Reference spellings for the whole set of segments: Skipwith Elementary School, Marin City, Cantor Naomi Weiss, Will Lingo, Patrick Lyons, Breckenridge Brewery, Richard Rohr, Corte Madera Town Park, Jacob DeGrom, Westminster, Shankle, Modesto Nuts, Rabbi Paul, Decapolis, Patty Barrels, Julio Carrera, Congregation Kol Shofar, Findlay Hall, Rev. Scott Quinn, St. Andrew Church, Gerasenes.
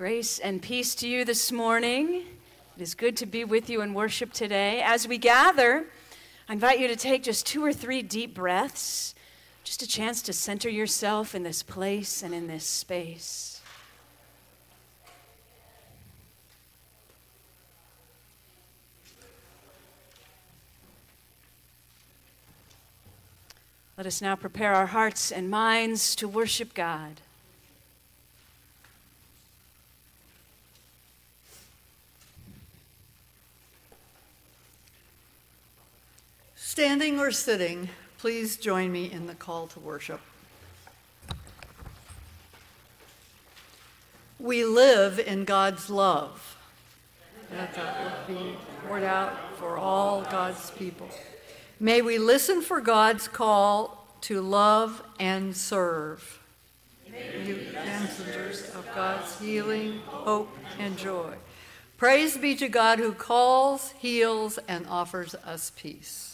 Grace and peace to you this morning. It is good to be with you in worship today. As we gather, I invite you to take just 2 or 3 deep breaths, just a chance to center yourself in this place and in this space. Let us now prepare our hearts and minds to worship God. Standing or sitting, please join me in the call to worship. We live in God's love. Let that love be poured out for all God's people. May we listen for God's call to love and serve. May we be messengers of God's healing, hope, and joy. Praise be to God who calls, heals, and offers us peace.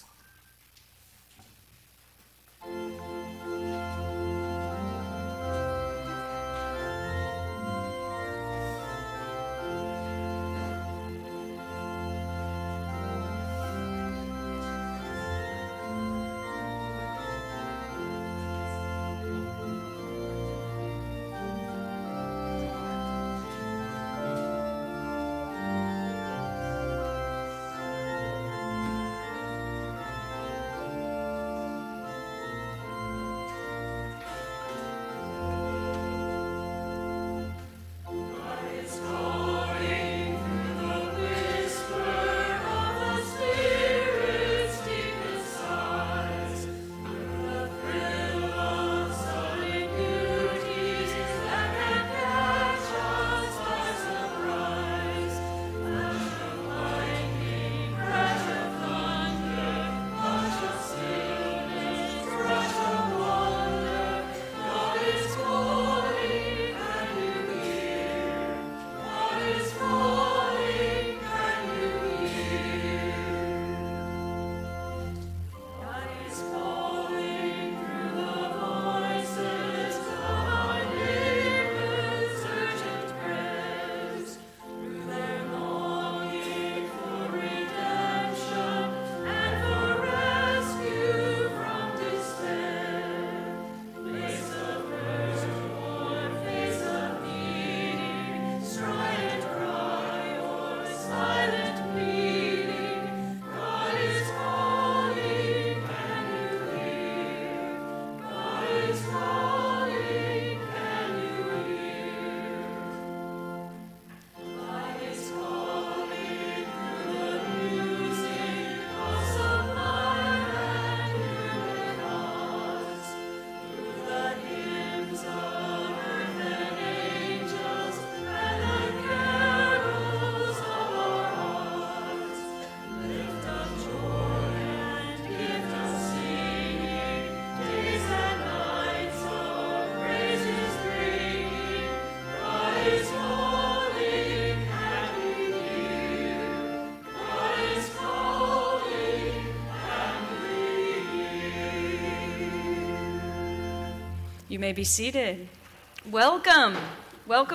You may be seated. Welcome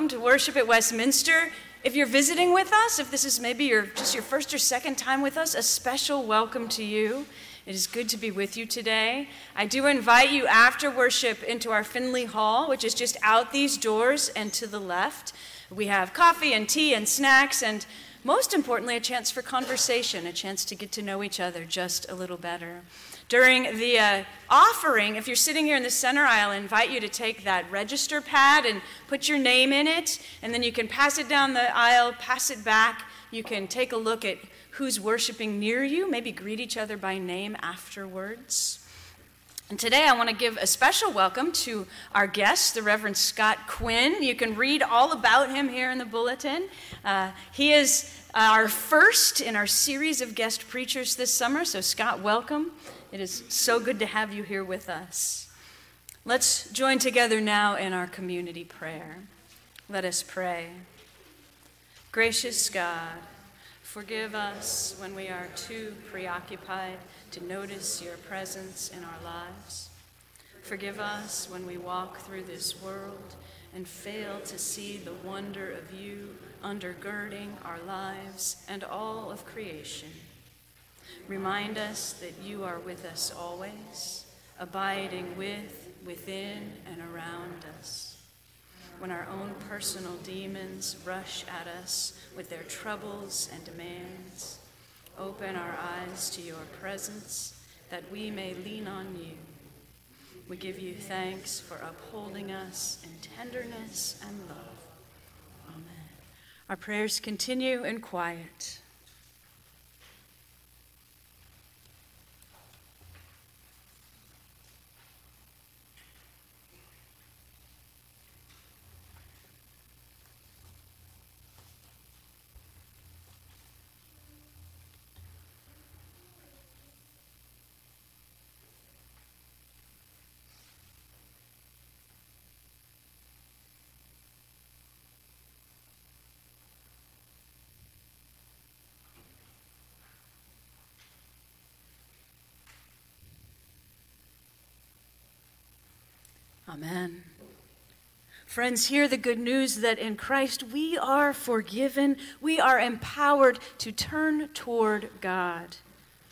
to worship at Westminster. If you're visiting with us, if this is maybe your first or second time with us, a special welcome to you. It is good to be with you today. I do invite you after worship into our Findlay Hall, which is just out these doors and to the left. We have coffee and tea and snacks and, most importantly, a chance for conversation, a chance to get to know each other just a little better. During the offering, if you're sitting here in the center aisle, I invite you to take that register pad and put your name in it, and then you can pass it down the aisle, pass it back. You can take a look at who's worshiping near you, maybe greet each other by name afterwards. And today I want to give a special welcome to our guest, the Rev. Scott Quinn. You can read all about him here in the bulletin. He is our first in our series of guest preachers this summer, so Scott, welcome. It is so good to have you here with us. Let's join together now in our community prayer. Let us pray. Gracious God, forgive us when we are too preoccupied to notice your presence in our lives. Forgive us when we walk through this world and fail to see the wonder of you undergirding our lives and all of creation. Remind us that you are with us always, abiding with, within, and around us. When our own personal demons rush at us with their troubles and demands, open our eyes to your presence that we may lean on you. We give you thanks for upholding us in tenderness and love. Amen. Our prayers continue in quiet. Amen. Friends, hear the good news that in Christ we are forgiven. We are empowered to turn toward God.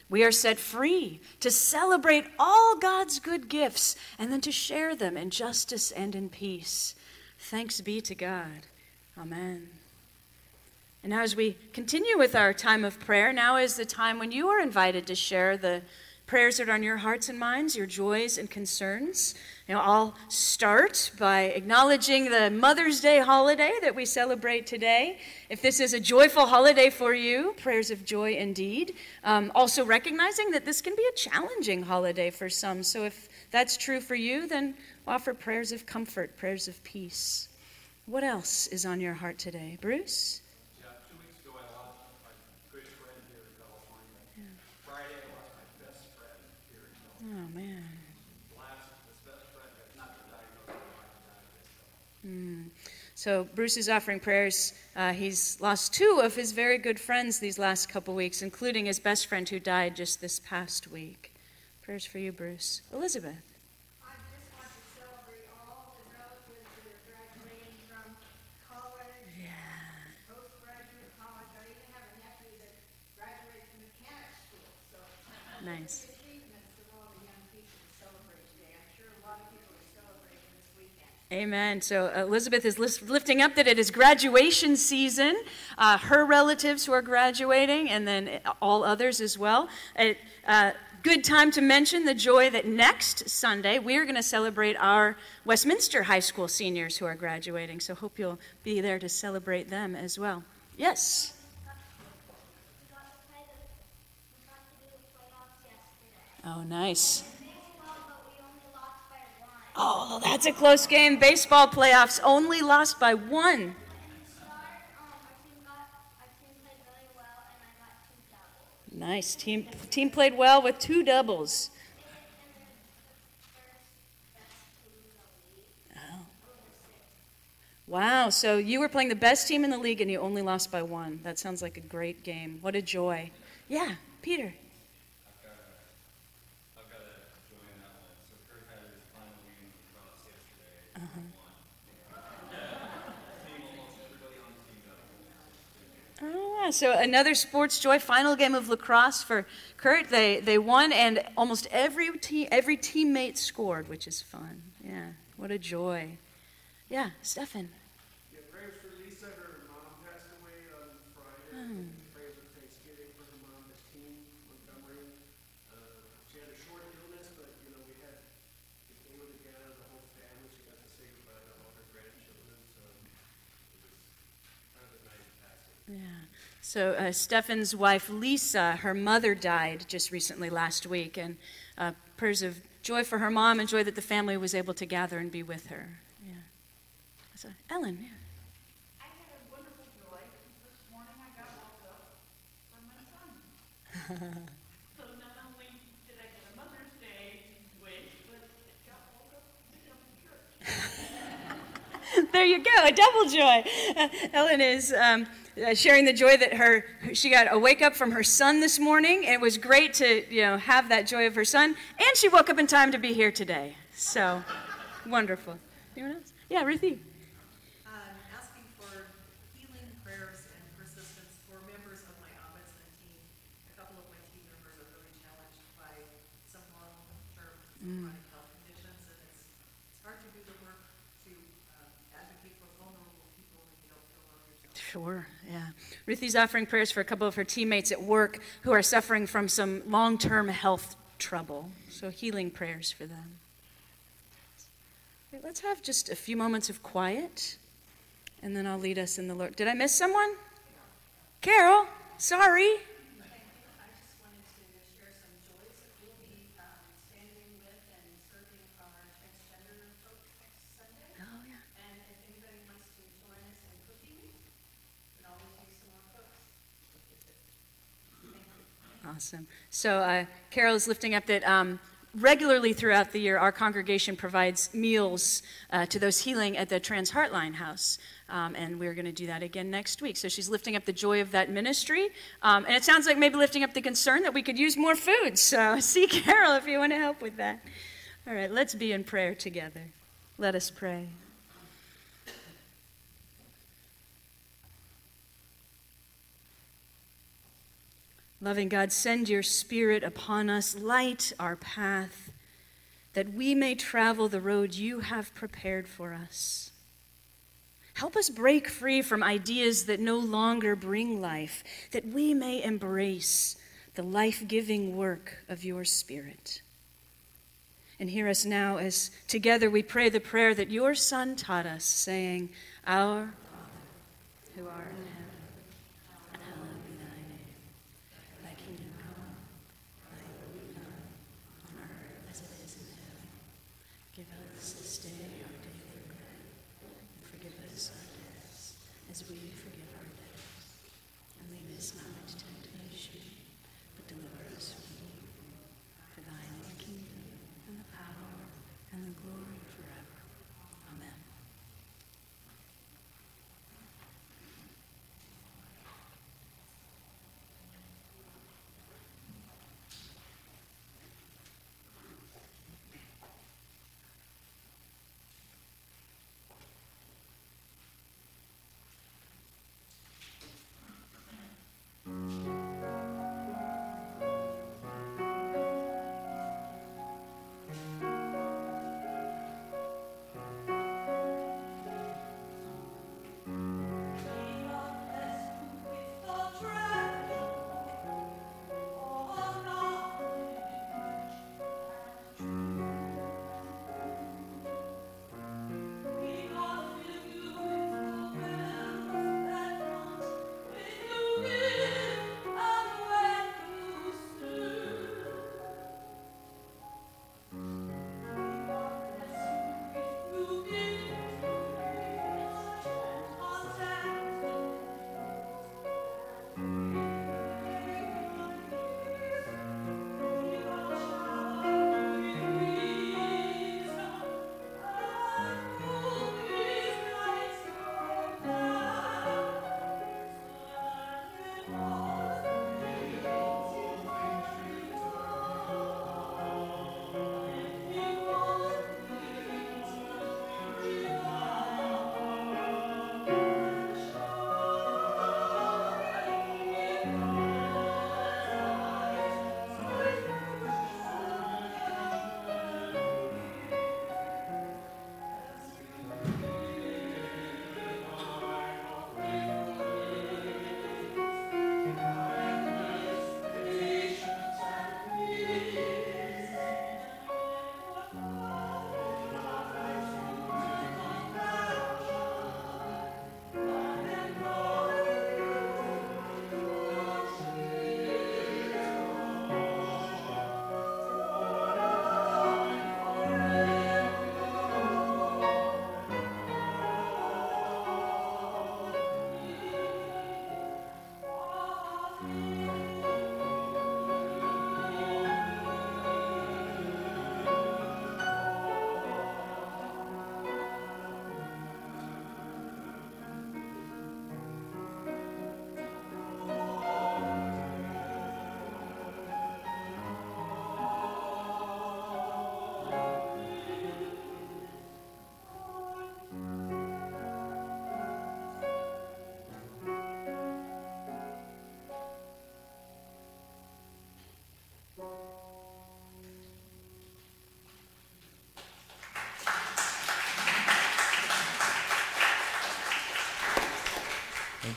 We are set free to celebrate all God's good gifts and then to share them in justice and in peace. Thanks be to God. Amen. And now as we continue with our time of prayer, now is the time when you are invited to share the prayers that are on your hearts and minds, your joys and concerns. Now, I'll start by acknowledging the Mother's Day holiday that we celebrate today. If this is a joyful holiday for you, prayers of joy indeed. Also recognizing that this can be a challenging holiday for some. So if that's true for you, then offer prayers of comfort, prayers of peace. What else is on your heart today? Bruce? Oh, man. So Bruce is offering prayers. He's lost two of his very good friends these last couple weeks, including his best friend who died just this past week. Prayers for you, Bruce. Elizabeth. I just want to celebrate all the relatives that are graduating from college. Yeah. Postgraduate college. I even have a nephew that graduated from mechanic school. So. Nice. Amen. So Elizabeth is lifting up that it is graduation season, her relatives who are graduating, and then all others as well. Good time to mention the joy that next Sunday we are going to celebrate our Westminster High School seniors who are graduating. So hope you'll be there to celebrate them as well. Yes. Oh, nice. Oh, that's a close game. Baseball playoffs only lost by one. Nice. Team played well with two doubles. Oh. Wow. So you were playing the best team in the league and you only lost by one. That sounds like a great game. What a joy. Yeah, Peter. So another sports joy, final game of lacrosse for Kurt. They won, and almost every teammate scored, which is fun. Yeah, what a joy. Yeah, Stefan. Yeah, prayers for Lisa. Her mom passed away on Friday. Prayers of Thanksgiving for her mom, the team, Montgomery. She had a short illness, but, you know, we came together, the whole family. She got to say goodbye to all her grandchildren, so it was kind of a nice passing. Yeah. So Stefan's wife, Lisa, her mother died just recently last week, and prayers of joy for her mom and joy that the family was able to gather and be with her. Yeah. So Ellen, yeah. I had a wonderful joy. This morning I got woke up from my son. So not only did I get a Mother's Day wish, but I got woke up from the church. There you go, a double joy. Ellen is... sharing the joy that she got a wake up from her son this morning, and it was great to have that joy of her son, and she woke up in time to be here today. So wonderful. Anyone else? Yeah, Ruthie. Sure, yeah. Ruthie's offering prayers for a couple of her teammates at work who are suffering from some long-term health trouble. So healing prayers for them. Right, let's have just a few moments of quiet, and then I'll lead us in the Lord. Did I miss someone? Carol, sorry. Awesome. So Carol is lifting up that regularly throughout the year, our congregation provides meals to those healing at the Trans Heartline House, and we're going to do that again next week. So she's lifting up the joy of that ministry, and it sounds like maybe lifting up the concern that we could use more food. So see Carol if you want to help with that. All right, let's be in prayer together. Let us pray. Loving God, send your Spirit upon us, light our path, that we may travel the road you have prepared for us. Help us break free from ideas that no longer bring life, that we may embrace the life-giving work of your Spirit. And hear us now as together we pray the prayer that your Son taught us, saying, Our Father, who art in heaven.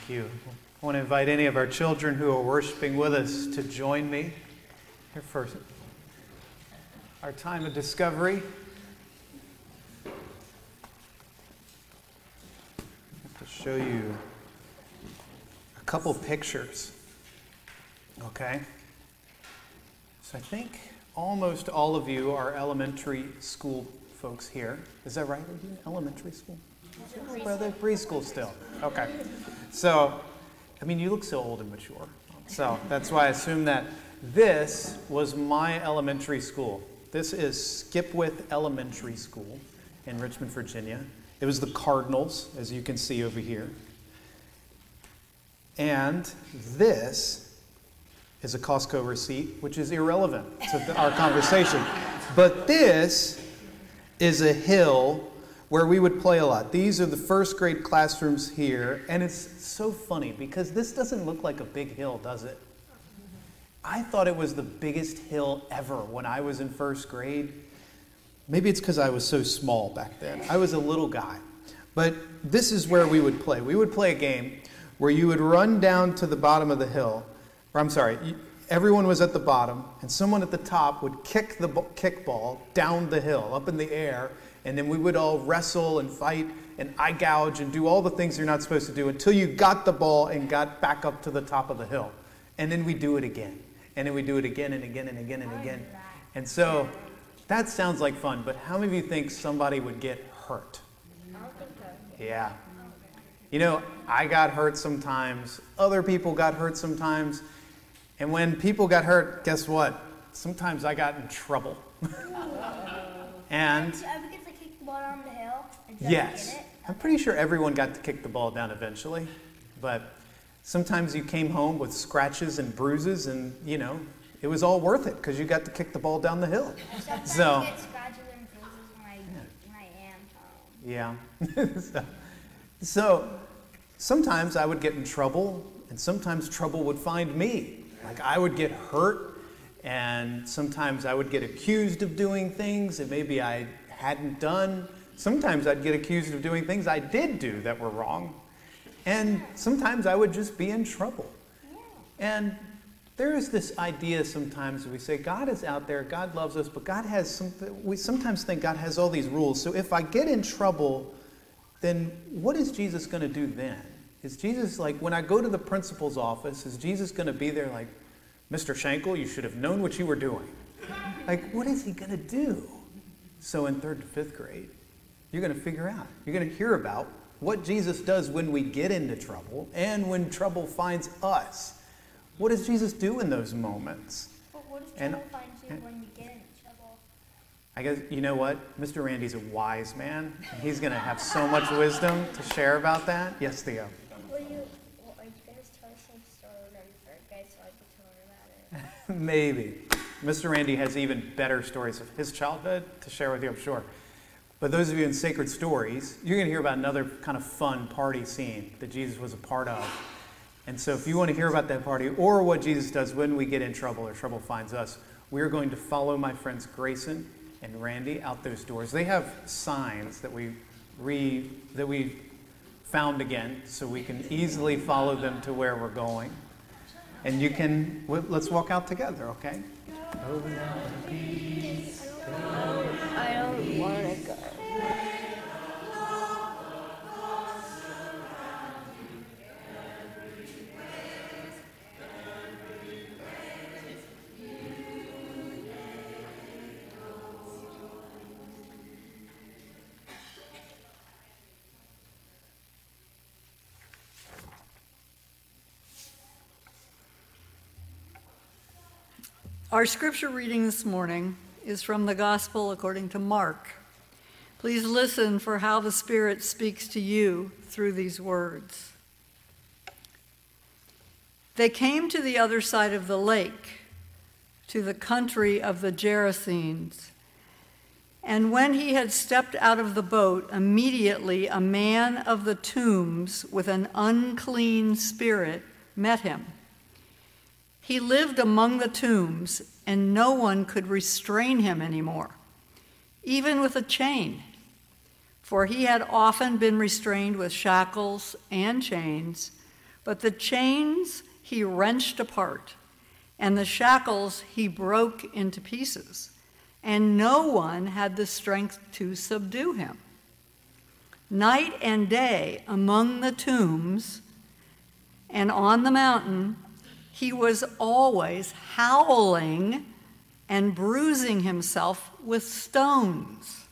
Thank you. I want to invite any of our children who are worshiping with us to join me here for our time of discovery. I have to show you a couple pictures, okay? So I think almost all of you are elementary school folks here. Is that right with you? Elementary school? Well, they're preschool still. Okay. So, I mean, you look so old and mature. So that's why I assume that this was my elementary school. This is Skipwith Elementary School in Richmond, Virginia. It was the Cardinals, as you can see over here. And this is a Costco receipt, which is irrelevant to our conversation. But this is a hill where we would play a lot. These are the first grade classrooms here, and it's so funny because this doesn't look like a big hill, does it? I thought it was the biggest hill ever when I was in first grade. Maybe it's because I was so small back then. I was a little guy. But this is where we would play. We would play a game where you would run down to the bottom of the hill, or I'm sorry, everyone was at the bottom, and someone at the top would kick the kickball down the hill, up in the air, and then we would all wrestle and fight and eye gouge and do all the things you're not supposed to do until you got the ball and got back up to the top of the hill. And then we do it again. And then we do it again and again and again and again. And so that sounds like fun, but how many of you think somebody would get hurt? Yeah. You know, I got hurt sometimes. Other people got hurt sometimes. And when people got hurt, guess what? Sometimes I got in trouble. And yes, I'm pretty sure everyone got to kick the ball down eventually, but sometimes you came home with scratches and bruises, and you know it was all worth it because you got to kick the ball down the hill. Sometimes so I get scratches and bruises when I am home. Yeah. So sometimes I would get in trouble, and sometimes trouble would find me. Like I would get hurt, and sometimes I would get accused of doing things that maybe I hadn't done. Sometimes I'd get accused of doing things I did do that were wrong. And sometimes I would just be in trouble. And there is this idea sometimes we say, God is out there, God loves us, but God has something, we sometimes think God has all these rules. So if I get in trouble, then what is Jesus going to do then? Is Jesus like, when I go to the principal's office, is Jesus going to be there like, Mr. Shankle, you should have known what you were doing? Like, what is he going to do? So in 3rd to 5th grade, you're going to figure out. You're going to hear about what Jesus does when we get into trouble and when trouble finds us. What does Jesus do in those moments? But what does trouble find you when you get into trouble? I guess, you know what? Mr. Randy's a wise man. And he's going to have so much wisdom to share about that. Yes, Theo? Well, are you guys telling some story when I'm in 3rd grade so I can tell her about it? Maybe. Mr. Randy has even better stories of his childhood to share with you, I'm sure. But those of you in Sacred Stories, you're going to hear about another kind of fun party scene that Jesus was a part of. And so if you want to hear about that party or what Jesus does when we get in trouble or trouble finds us, we're going to follow my friends Grayson and Randy out those doors. They have signs that we found again so we can easily follow them to where we're going. And you can, let's walk out together, okay? Go in peace. I don't want to go. Our scripture reading this morning is from the Gospel according to Mark. Please listen for how the Spirit speaks to you through these words. They came to the other side of the lake, to the country of the Gerasenes. And when he had stepped out of the boat, immediately a man of the tombs with an unclean spirit met him. He lived among the tombs, and no one could restrain him anymore, even with a chain, for he had often been restrained with shackles and chains, But the chains he wrenched apart, and the shackles he broke into pieces, and no one had the strength to subdue him. Night and day among the tombs and on the mountain, he was always howling and bruising himself with stones.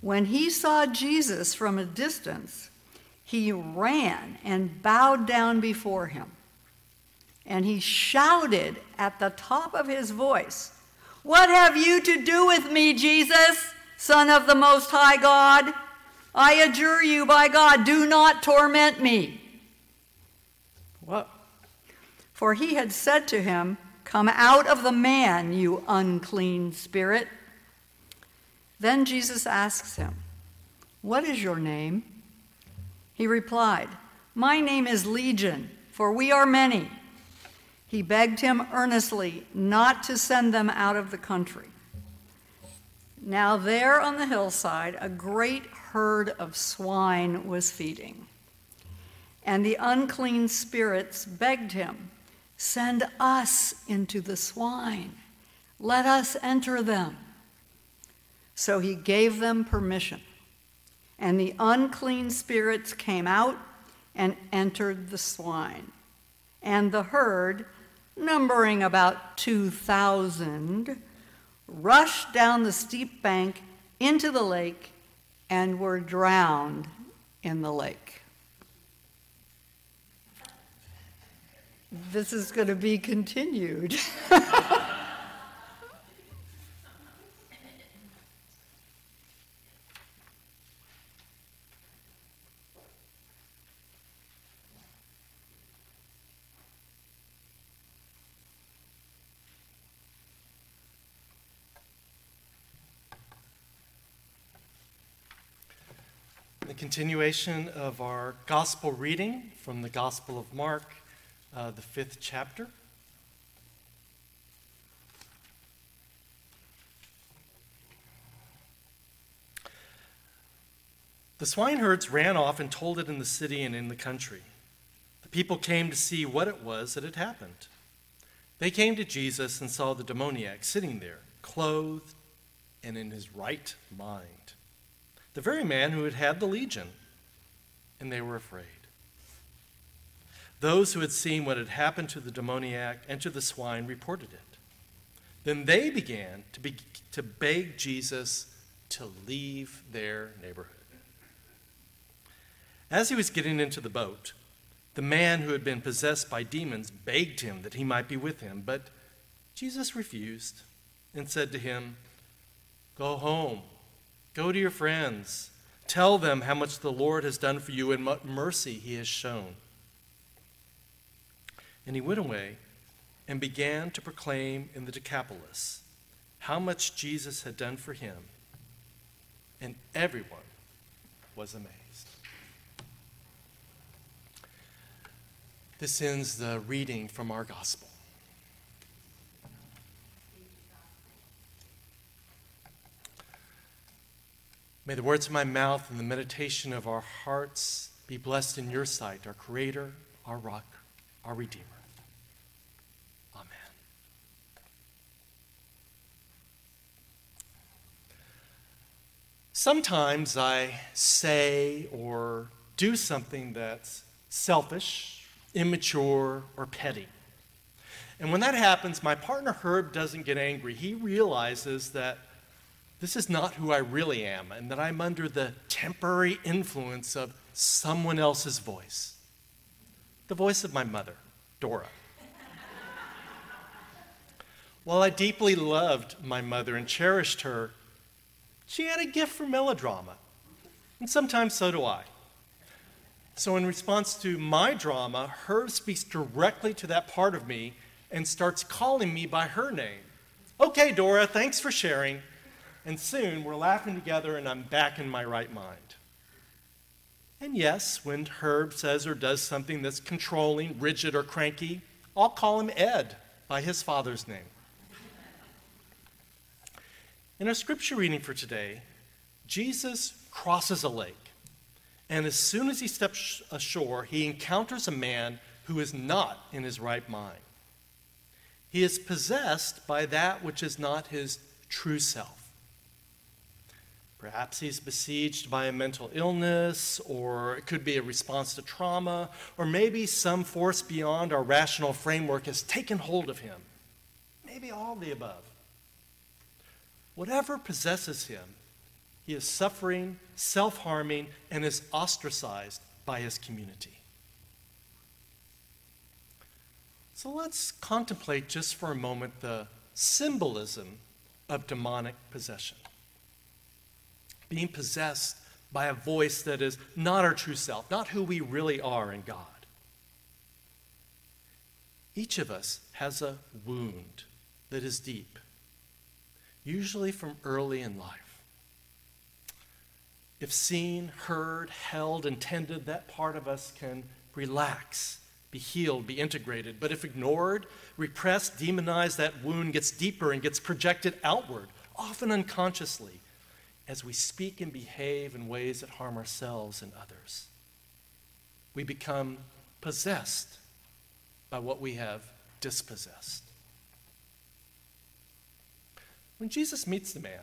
When he saw Jesus from a distance, he ran and bowed down before him. And he shouted at the top of his voice, "What have you to do with me, Jesus, Son of the Most High God? I adjure you by God, do not torment me." What? For he had said to him, "Come out of the man, you unclean spirit." Then Jesus asks him, "What is your name?" He replied, "My name is Legion, for we are many." He begged him earnestly not to send them out of the country. Now there on the hillside, a great herd of swine was feeding. And the unclean spirits begged him, "Send us into the swine. Let us enter them." So he gave them permission. And the unclean spirits came out and entered the swine. And the herd, numbering about 2,000, rushed down the steep bank into the lake and were drowned in the lake. This is going to be continued. Continuation of our gospel reading from the Gospel of Mark, the 5th chapter. The swineherds ran off and told it in the city and in the country. The people came to see what it was that had happened. They came to Jesus and saw the demoniac sitting there, clothed and in his right mind, the very man who had had the legion, and they were afraid. Those who had seen what had happened to the demoniac and to the swine reported it. Then they began to beg Jesus to leave their neighborhood. As he was getting into the boat, the man who had been possessed by demons begged him that he might be with him, but Jesus refused and said to him, "Go home. Go to your friends. Tell them how much the Lord has done for you and what mercy he has shown." And he went away and began to proclaim in the Decapolis how much Jesus had done for him, and everyone was amazed. This ends the reading from our gospel. May the words of my mouth and the meditation of our hearts be blessed in your sight, our Creator, our Rock, our Redeemer. Amen. Sometimes I say or do something that's selfish, immature, or petty. And when that happens, my partner Herb doesn't get angry. He realizes that this is not who I really am, and that I'm under the temporary influence of someone else's voice, the voice of my mother, Dora. While I deeply loved my mother and cherished her, she had a gift for melodrama, and sometimes so do I. So in response to my drama, her speaks directly to that part of me and starts calling me by her name. "Okay, Dora, thanks for sharing." And soon, we're laughing together, and I'm back in my right mind. And yes, when Herb says or does something that's controlling, rigid, or cranky, I'll call him Ed by his father's name. In our scripture reading for today, Jesus crosses a lake, And as soon as he steps ashore, he encounters a man who is not in his right mind. He is possessed by that which is not his true self. Perhaps he's besieged by a mental illness, or it could be a response to trauma, or maybe some force beyond our rational framework has taken hold of him. Maybe all the above. Whatever possesses him, he is suffering, self-harming, and is ostracized by his community. So let's contemplate just for a moment the symbolism of demonic possession. Being possessed by a voice that is not our true self, not who we really are in God. Each of us has a wound that is deep, usually from early in life. If seen, heard, held, and tended, that part of us can relax, be healed, be integrated. But if ignored, repressed, demonized, that wound gets deeper and gets projected outward, often unconsciously, as we speak and behave in ways that harm ourselves and others. We become possessed by what we have dispossessed. When Jesus meets the man,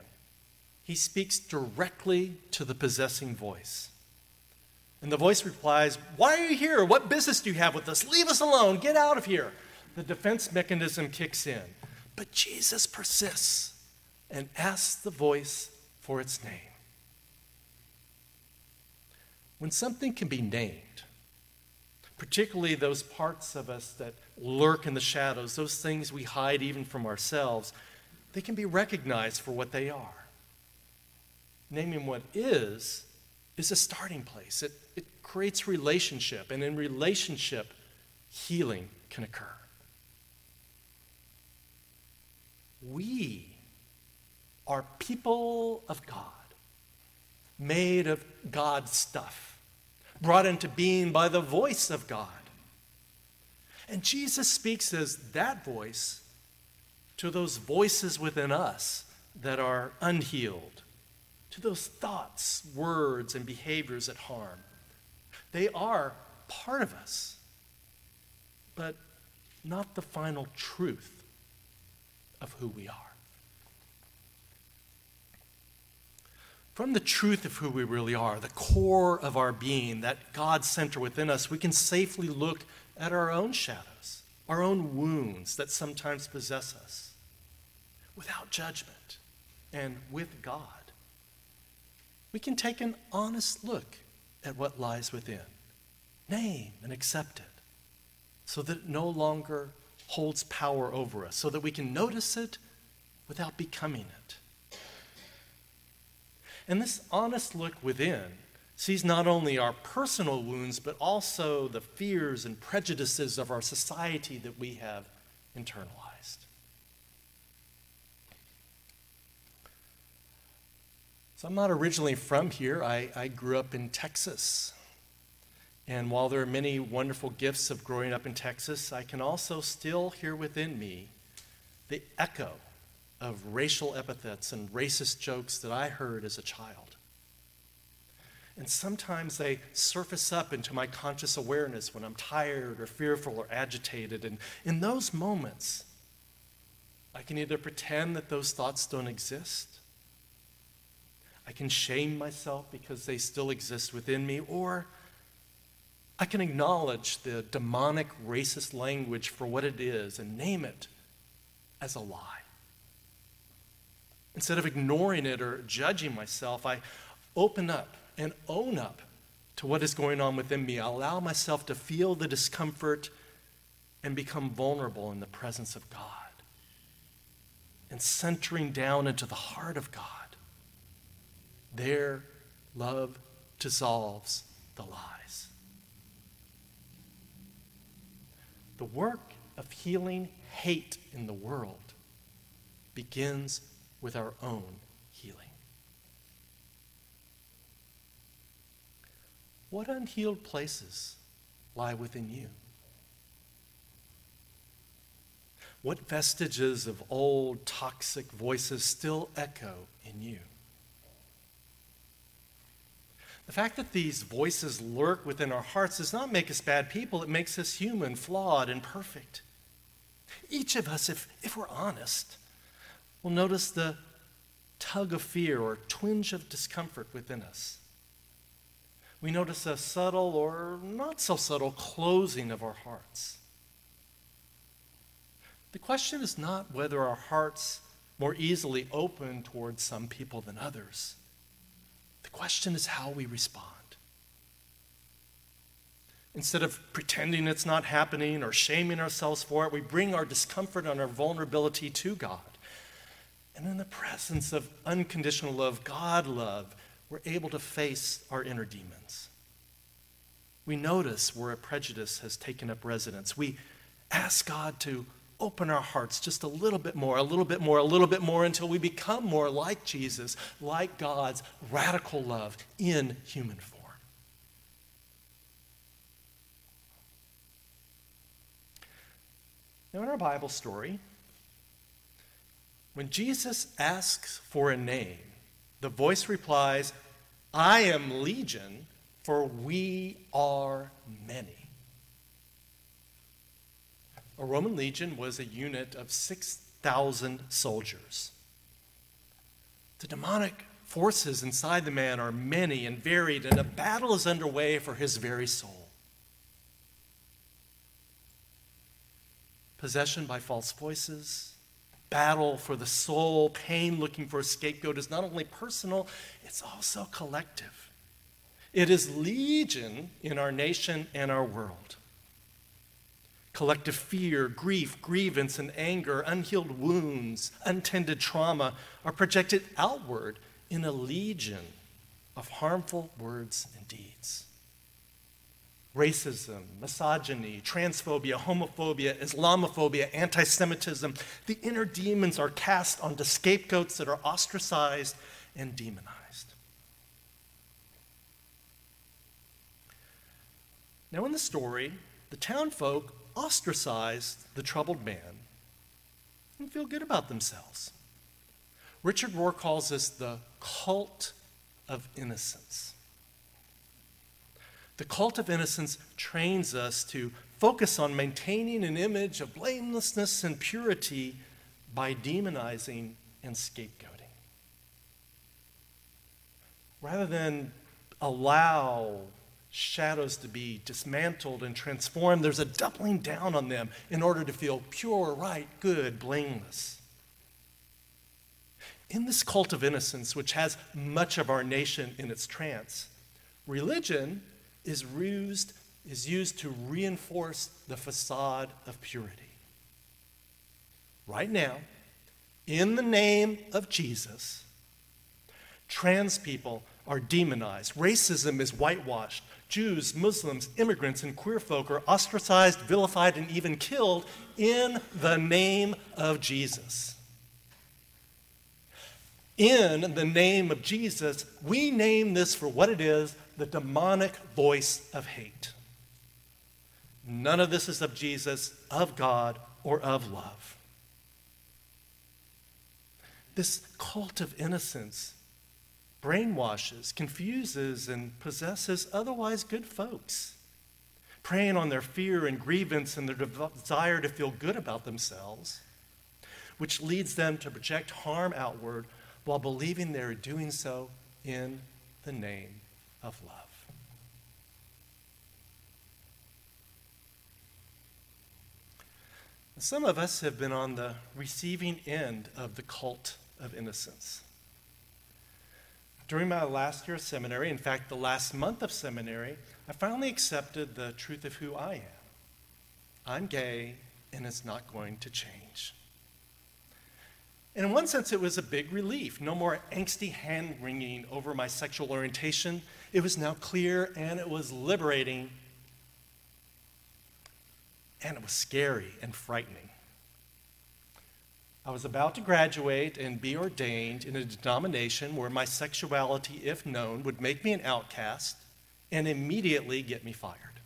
he speaks directly to the possessing voice. And the voice replies, "Why are you here? What business do you have with us? Leave us alone. Get out of here." The defense mechanism kicks in. But Jesus persists and asks the voice for its name. When something can be named, particularly those parts of us that lurk in the shadows, those things we hide even from ourselves, they can be recognized for what they are. Naming what is a starting place. It creates relationship, and in relationship, healing can occur. We are people of God, made of God's stuff, brought into being by the voice of God. And Jesus speaks as that voice to those voices within us that are unhealed, to those thoughts, words, and behaviors that harm. They are part of us, but not the final truth of who we are. From the truth of who we really are, the core of our being, that God center within us, we can safely look at our own shadows, our own wounds that sometimes possess us, without judgment and with God. We can take an honest look at what lies within, name and accept it, so that it no longer holds power over us, so that we can notice it without becoming it. And this honest look within sees not only our personal wounds, but also the fears and prejudices of our society that we have internalized. So I'm not originally from here. I grew up in Texas. And while there are many wonderful gifts of growing up in Texas, I can also still hear within me the echo of racial epithets and racist jokes that I heard as a child. And sometimes they surface up into my conscious awareness when I'm tired or fearful or agitated. And in those moments, I can either pretend that those thoughts don't exist, I can shame myself because they still exist within me, or I can acknowledge the demonic racist language for what it is and name it as a lie. Instead of ignoring it or judging myself, I open up and own up to what is going on within me. I allow myself to feel the discomfort and become vulnerable in the presence of God and centering down into the heart of God. Their love dissolves the lies. The work of healing hate in the world begins with our own healing. What unhealed places lie within you? What vestiges of old toxic voices still echo in you? The fact that these voices lurk within our hearts does not make us bad people. It makes us human, flawed, and imperfect. Each of us, if we're honest, will notice the tug of fear or twinge of discomfort within us. We notice a subtle or not so subtle closing of our hearts. The question is not whether our hearts more easily open towards some people than others. The question is how we respond. Instead of pretending it's not happening or shaming ourselves for it, we bring our discomfort and our vulnerability to God. And in the presence of unconditional love, God love, we're able to face our inner demons. We notice where a prejudice has taken up residence. We ask God to open our hearts just a little bit more, a little bit more, a little bit more, until we become more like Jesus, like God's radical love in human form. Now, in our Bible story, when Jesus asks for a name, the voice replies, "I am Legion, for we are many." A Roman legion was a unit of 6,000 soldiers. The demonic forces inside the man are many and varied, and a battle is underway for his very soul. Possession by false voices, battle for the soul, pain looking for a scapegoat is not only personal, it's also collective. It is legion in our nation and our world. Collective fear, grief, grievance, and anger, unhealed wounds, untended trauma are projected outward in a legion of harmful words and deeds. Racism, misogyny, transphobia, homophobia, Islamophobia, anti-Semitism, the inner demons are cast onto scapegoats that are ostracized and demonized. Now in the story, the townfolk ostracized the troubled man and feel good about themselves. Richard Rohr calls this the cult of innocence. The cult of innocence trains us to focus on maintaining an image of blamelessness and purity by demonizing and scapegoating. Rather than allow shadows to be dismantled and transformed, there's a doubling down on them in order to feel pure, right, good, blameless. In this cult of innocence, which has much of our nation in its trance, religion is used to reinforce the facade of purity. Right now, in the name of Jesus, trans people are demonized. Racism is whitewashed. Jews, Muslims, immigrants, and queer folk are ostracized, vilified, and even killed in the name of Jesus. In the name of Jesus, we name this for what it is, the demonic voice of hate. None of this is of Jesus, of God, or of love. This cult of innocence brainwashes, confuses, and possesses otherwise good folks, preying on their fear and grievance and their desire to feel good about themselves, which leads them to project harm outward while believing they are doing so in the name of love. Some of us have been on the receiving end of the cult of innocence. During my last year of seminary, in fact, the last month of seminary, I finally accepted the truth of who I am. I'm gay, and it's not going to change. And in one sense, it was a big relief. No more angsty hand-wringing over my sexual orientation. It was now clear, and it was liberating, and it was scary and frightening. I was about to graduate and be ordained in a denomination where my sexuality, if known, would make me an outcast and immediately get me fired.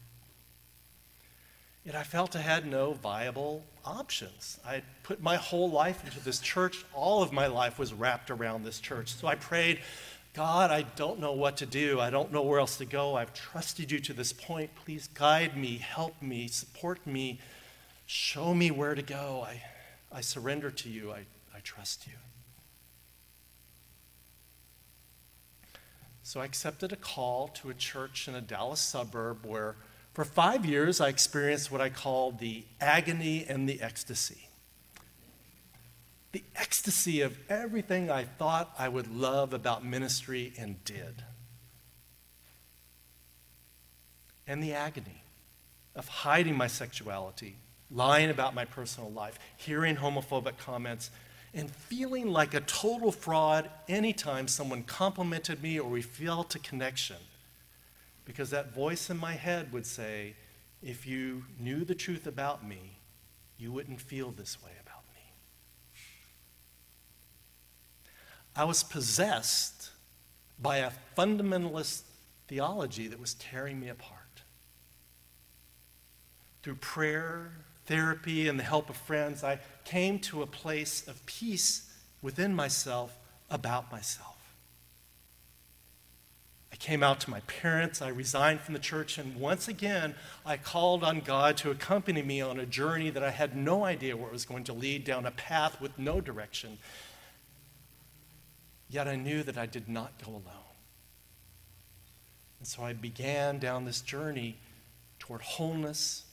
Yet I felt I had no viable options. I had put my whole life into this church. All of my life was wrapped around this church. So I prayed, God, I don't know what to do. I don't know where else to go. I've trusted you to this point. Please guide me, help me, support me, show me where to go. I surrender to you. I trust you. So I accepted a call to a church in a Dallas suburb where for 5 years I experienced what I call the agony and the ecstasy. The ecstasy of everything I thought I would love about ministry and did. And the agony of hiding my sexuality, lying about my personal life, hearing homophobic comments, and feeling like a total fraud anytime someone complimented me or we felt a connection. Because that voice in my head would say, if you knew the truth about me, you wouldn't feel this way about me. I was possessed by a fundamentalist theology that was tearing me apart. Through prayer, therapy, and the help of friends, I came to a place of peace within myself about myself. I came out to my parents, I resigned from the church, and once again, I called on God to accompany me on a journey that I had no idea where it was going to lead, down a path with no direction. Yet I knew that I did not go alone. And so I began down this journey toward wholeness,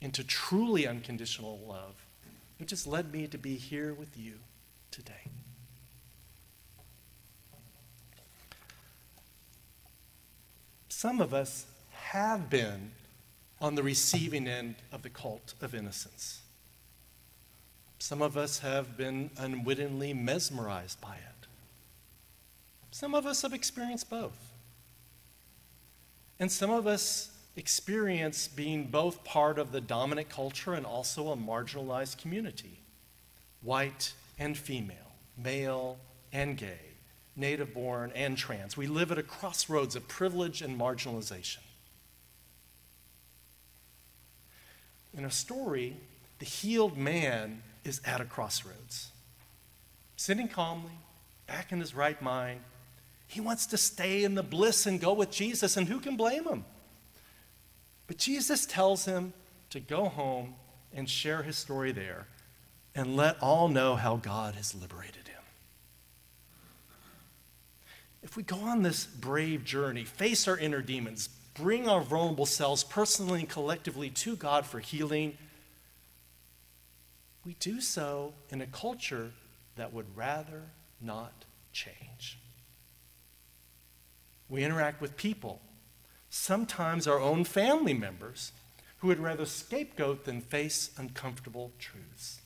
into truly unconditional love, which has led me to be here with you today. Some of us have been on the receiving end of the cult of innocence. Some of us have been unwittingly mesmerized by it. Some of us have experienced both. And some of us experience being both part of the dominant culture and also a marginalized community, white and female, male and gay, native-born and trans. We live at a crossroads of privilege and marginalization. In our story, the healed man is at a crossroads, sitting calmly, back in his right mind. He wants to stay in the bliss and go with Jesus, and who can blame him? But Jesus tells him to go home and share his story there and let all know how God has liberated him. If we go on this brave journey, face our inner demons, bring our vulnerable selves personally and collectively to God for healing, we do so in a culture that would rather not change. We interact with people, sometimes our own family members, who would rather scapegoat than face uncomfortable truths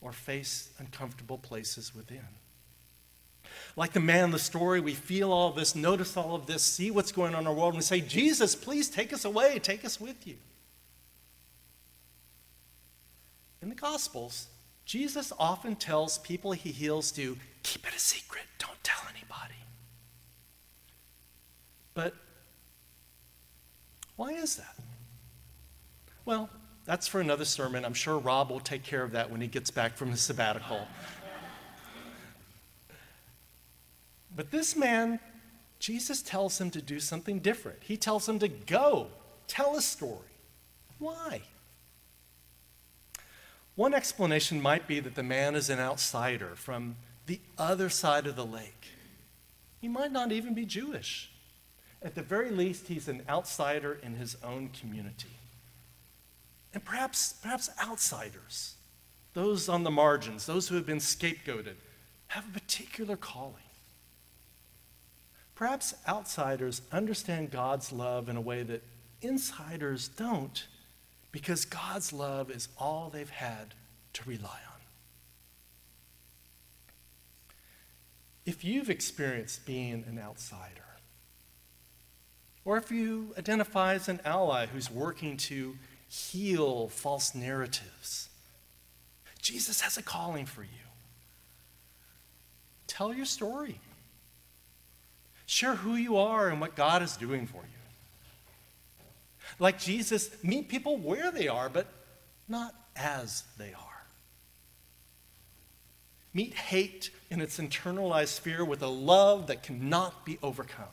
or face uncomfortable places within. Like the man in the story, we feel all this, notice all of this, see what's going on in our world, and we say, Jesus, please take us away, take us with you. In the Gospels, Jesus often tells people he heals to keep it a secret, don't tell anybody. But why is that? Well, that's for another sermon. I'm sure Rob will take care of that when he gets back from his sabbatical. But this man, Jesus tells him to do something different. He tells him to go, tell a story. Why? One explanation might be that the man is an outsider from the other side of the lake. He might not even be Jewish. At the very least, he's an outsider in his own community. And perhaps outsiders, those on the margins, those who have been scapegoated, have a particular calling. Perhaps outsiders understand God's love in a way that insiders don't, because God's love is all they've had to rely on. If you've experienced being an outsider, or if you identify as an ally who's working to heal false narratives, Jesus has a calling for you. Tell your story. Share who you are and what God is doing for you. Like Jesus, meet people where they are, but not as they are. Meet hate in its internalized sphere with a love that cannot be overcome.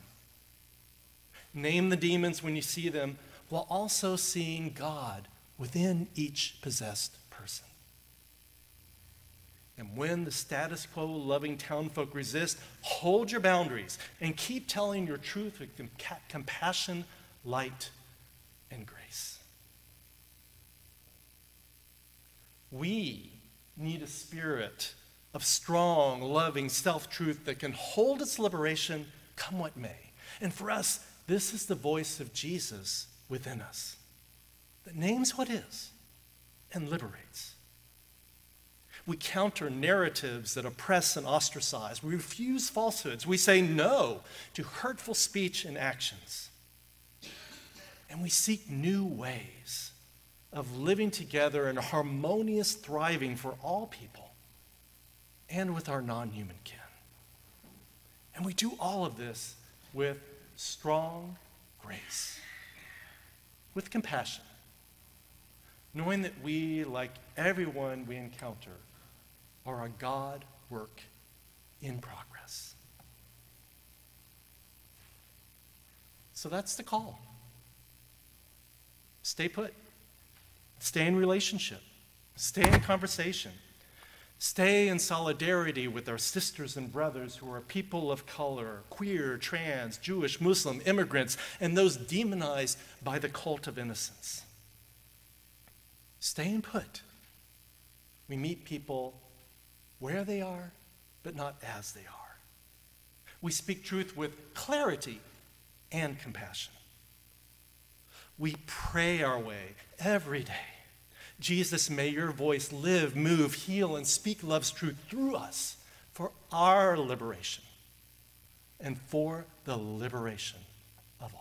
Name the demons when you see them, while also seeing God within each possessed person. And when the status quo loving townfolk resist, hold your boundaries and keep telling your truth with compassion, light, and grace. We need a spirit of strong, loving self-truth that can hold its liberation come what may. And for us, this is the voice of Jesus within us that names what is and liberates. We counter narratives that oppress and ostracize. We refuse falsehoods. We say no to hurtful speech and actions. And we seek new ways of living together in a harmonious thriving for all people and with our non-human kin. And we do all of this with strong grace, with compassion, knowing that we, like everyone we encounter, are a God work in progress. So that's the call. Stay put. Stay in relationship. Stay in conversation. Stay in solidarity with our sisters and brothers who are people of color, queer, trans, Jewish, Muslim, immigrants, and those demonized by the cult of innocence. Stay in put. We meet people where they are, but not as they are. We speak truth with clarity and compassion. We pray our way every day. Jesus, may your voice live, move, heal, and speak love's truth through us for our liberation and for the liberation of all.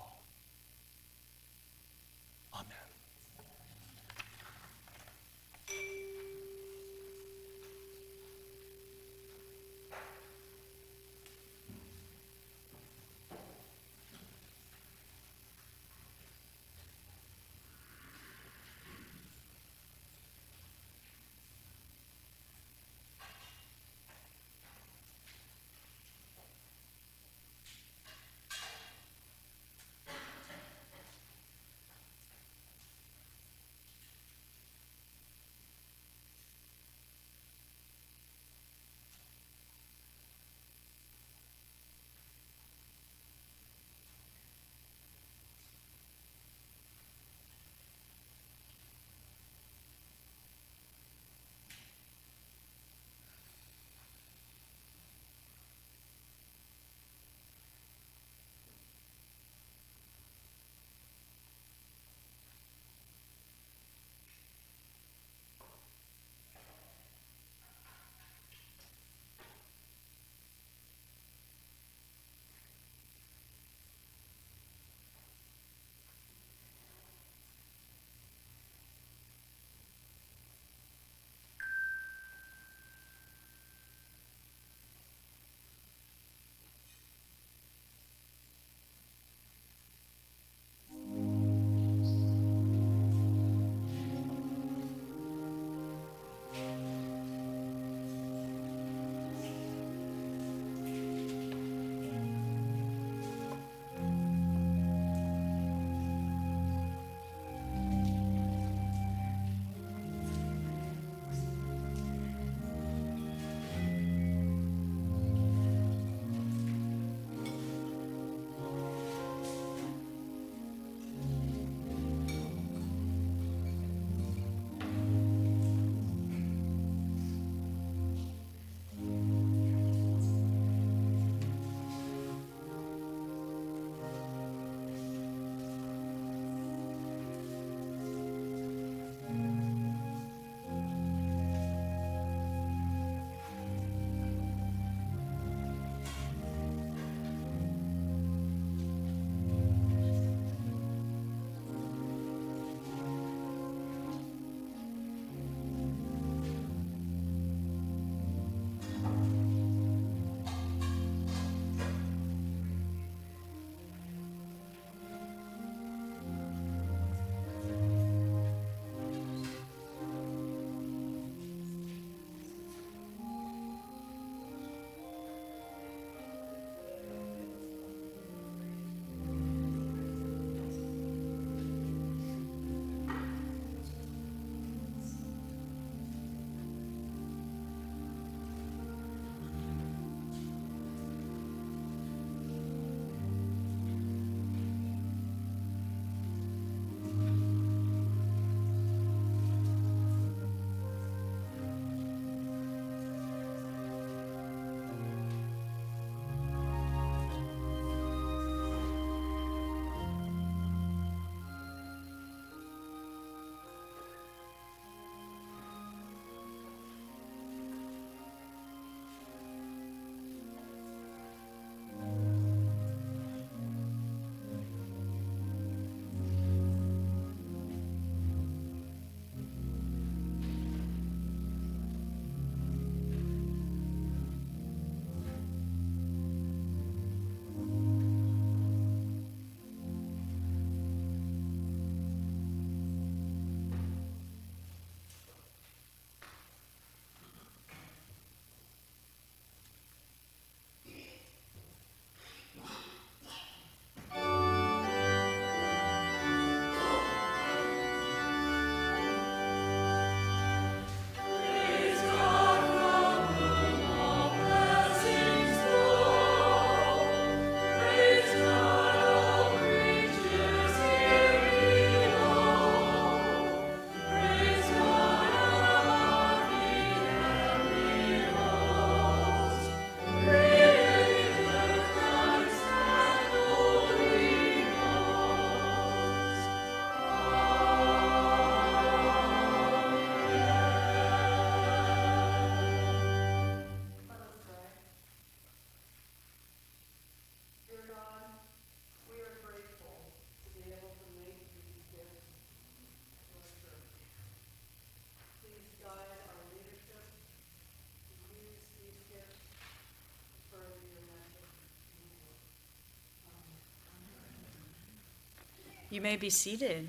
You may be seated.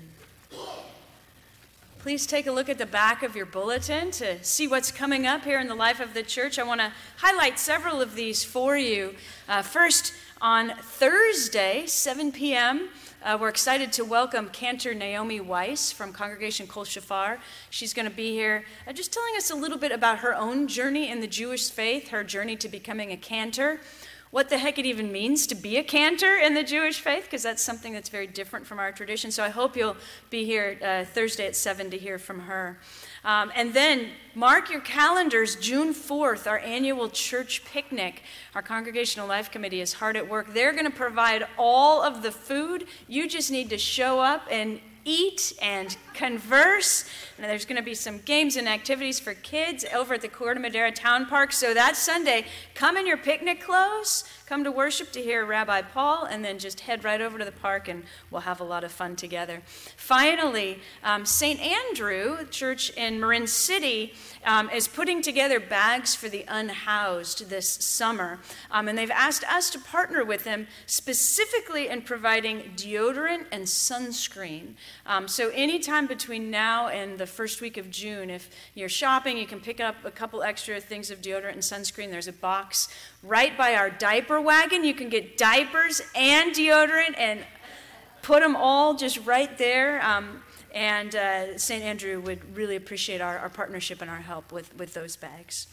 Please take a look at the back of your bulletin to see what's coming up here in the life of the church. I want to highlight several of these for you. First, on Thursday, 7 p.m., we're excited to welcome Cantor Naomi Weiss from Congregation Kol Shofar. She's going to be here just telling us a little bit about her own journey in the Jewish faith, her journey to becoming a cantor, what the heck it even means to be a cantor in the Jewish faith, because that's something that's very different from our tradition. So I hope you'll be here Thursday at 7 to hear from her. And then mark your calendars, June 4th, our annual church picnic. Our Congregational Life Committee is hard at work. They're going to provide all of the food. You just need to show up and eat and converse. And there's going to be some games and activities for kids over at the Corte Madera Town Park. So that Sunday, come in your picnic clothes, come to worship to hear Rabbi Paul, and then just head right over to the park and we'll have a lot of fun together. Finally, St. Andrew Church in Marin City is putting together bags for the unhoused this summer. And they've asked us to partner with them specifically in providing deodorant and sunscreen. So anytime between now and the first week of June, if you're shopping, you can pick up a couple extra things of deodorant and sunscreen. There's a box right by our diaper wagon. You can get diapers and deodorant and put them all just right there. And St. Andrew would really appreciate our partnership and our help with those bags.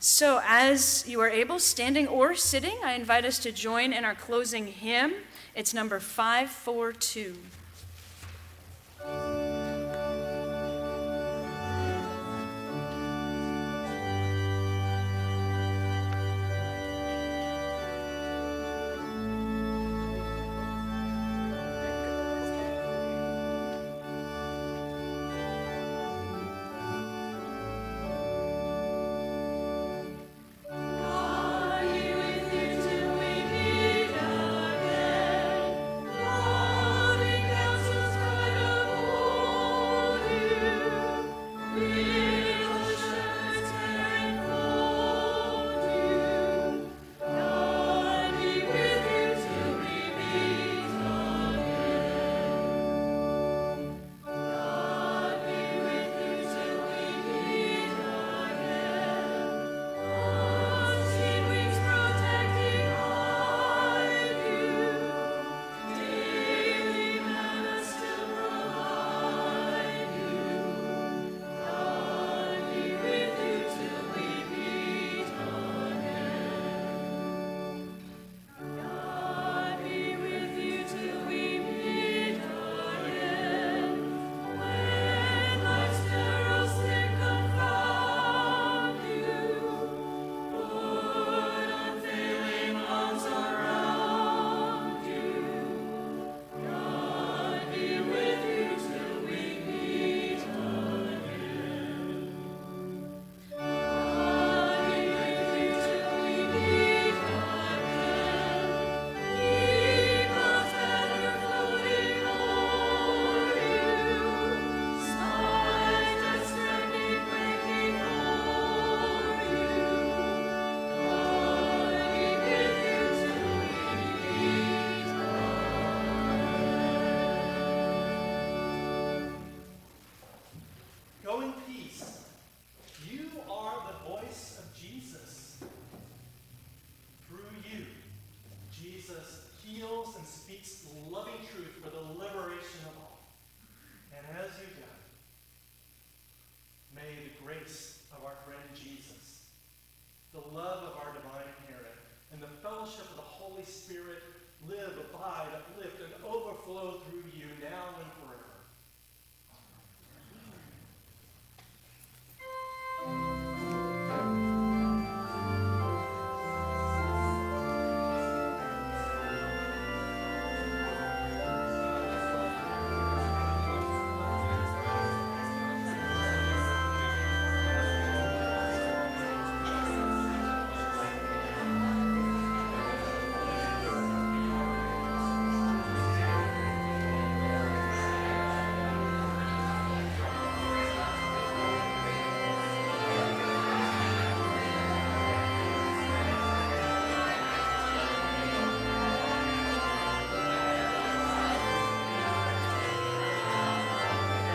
So as you are able, standing or sitting, I invite us to join in our closing hymn. It's number 542.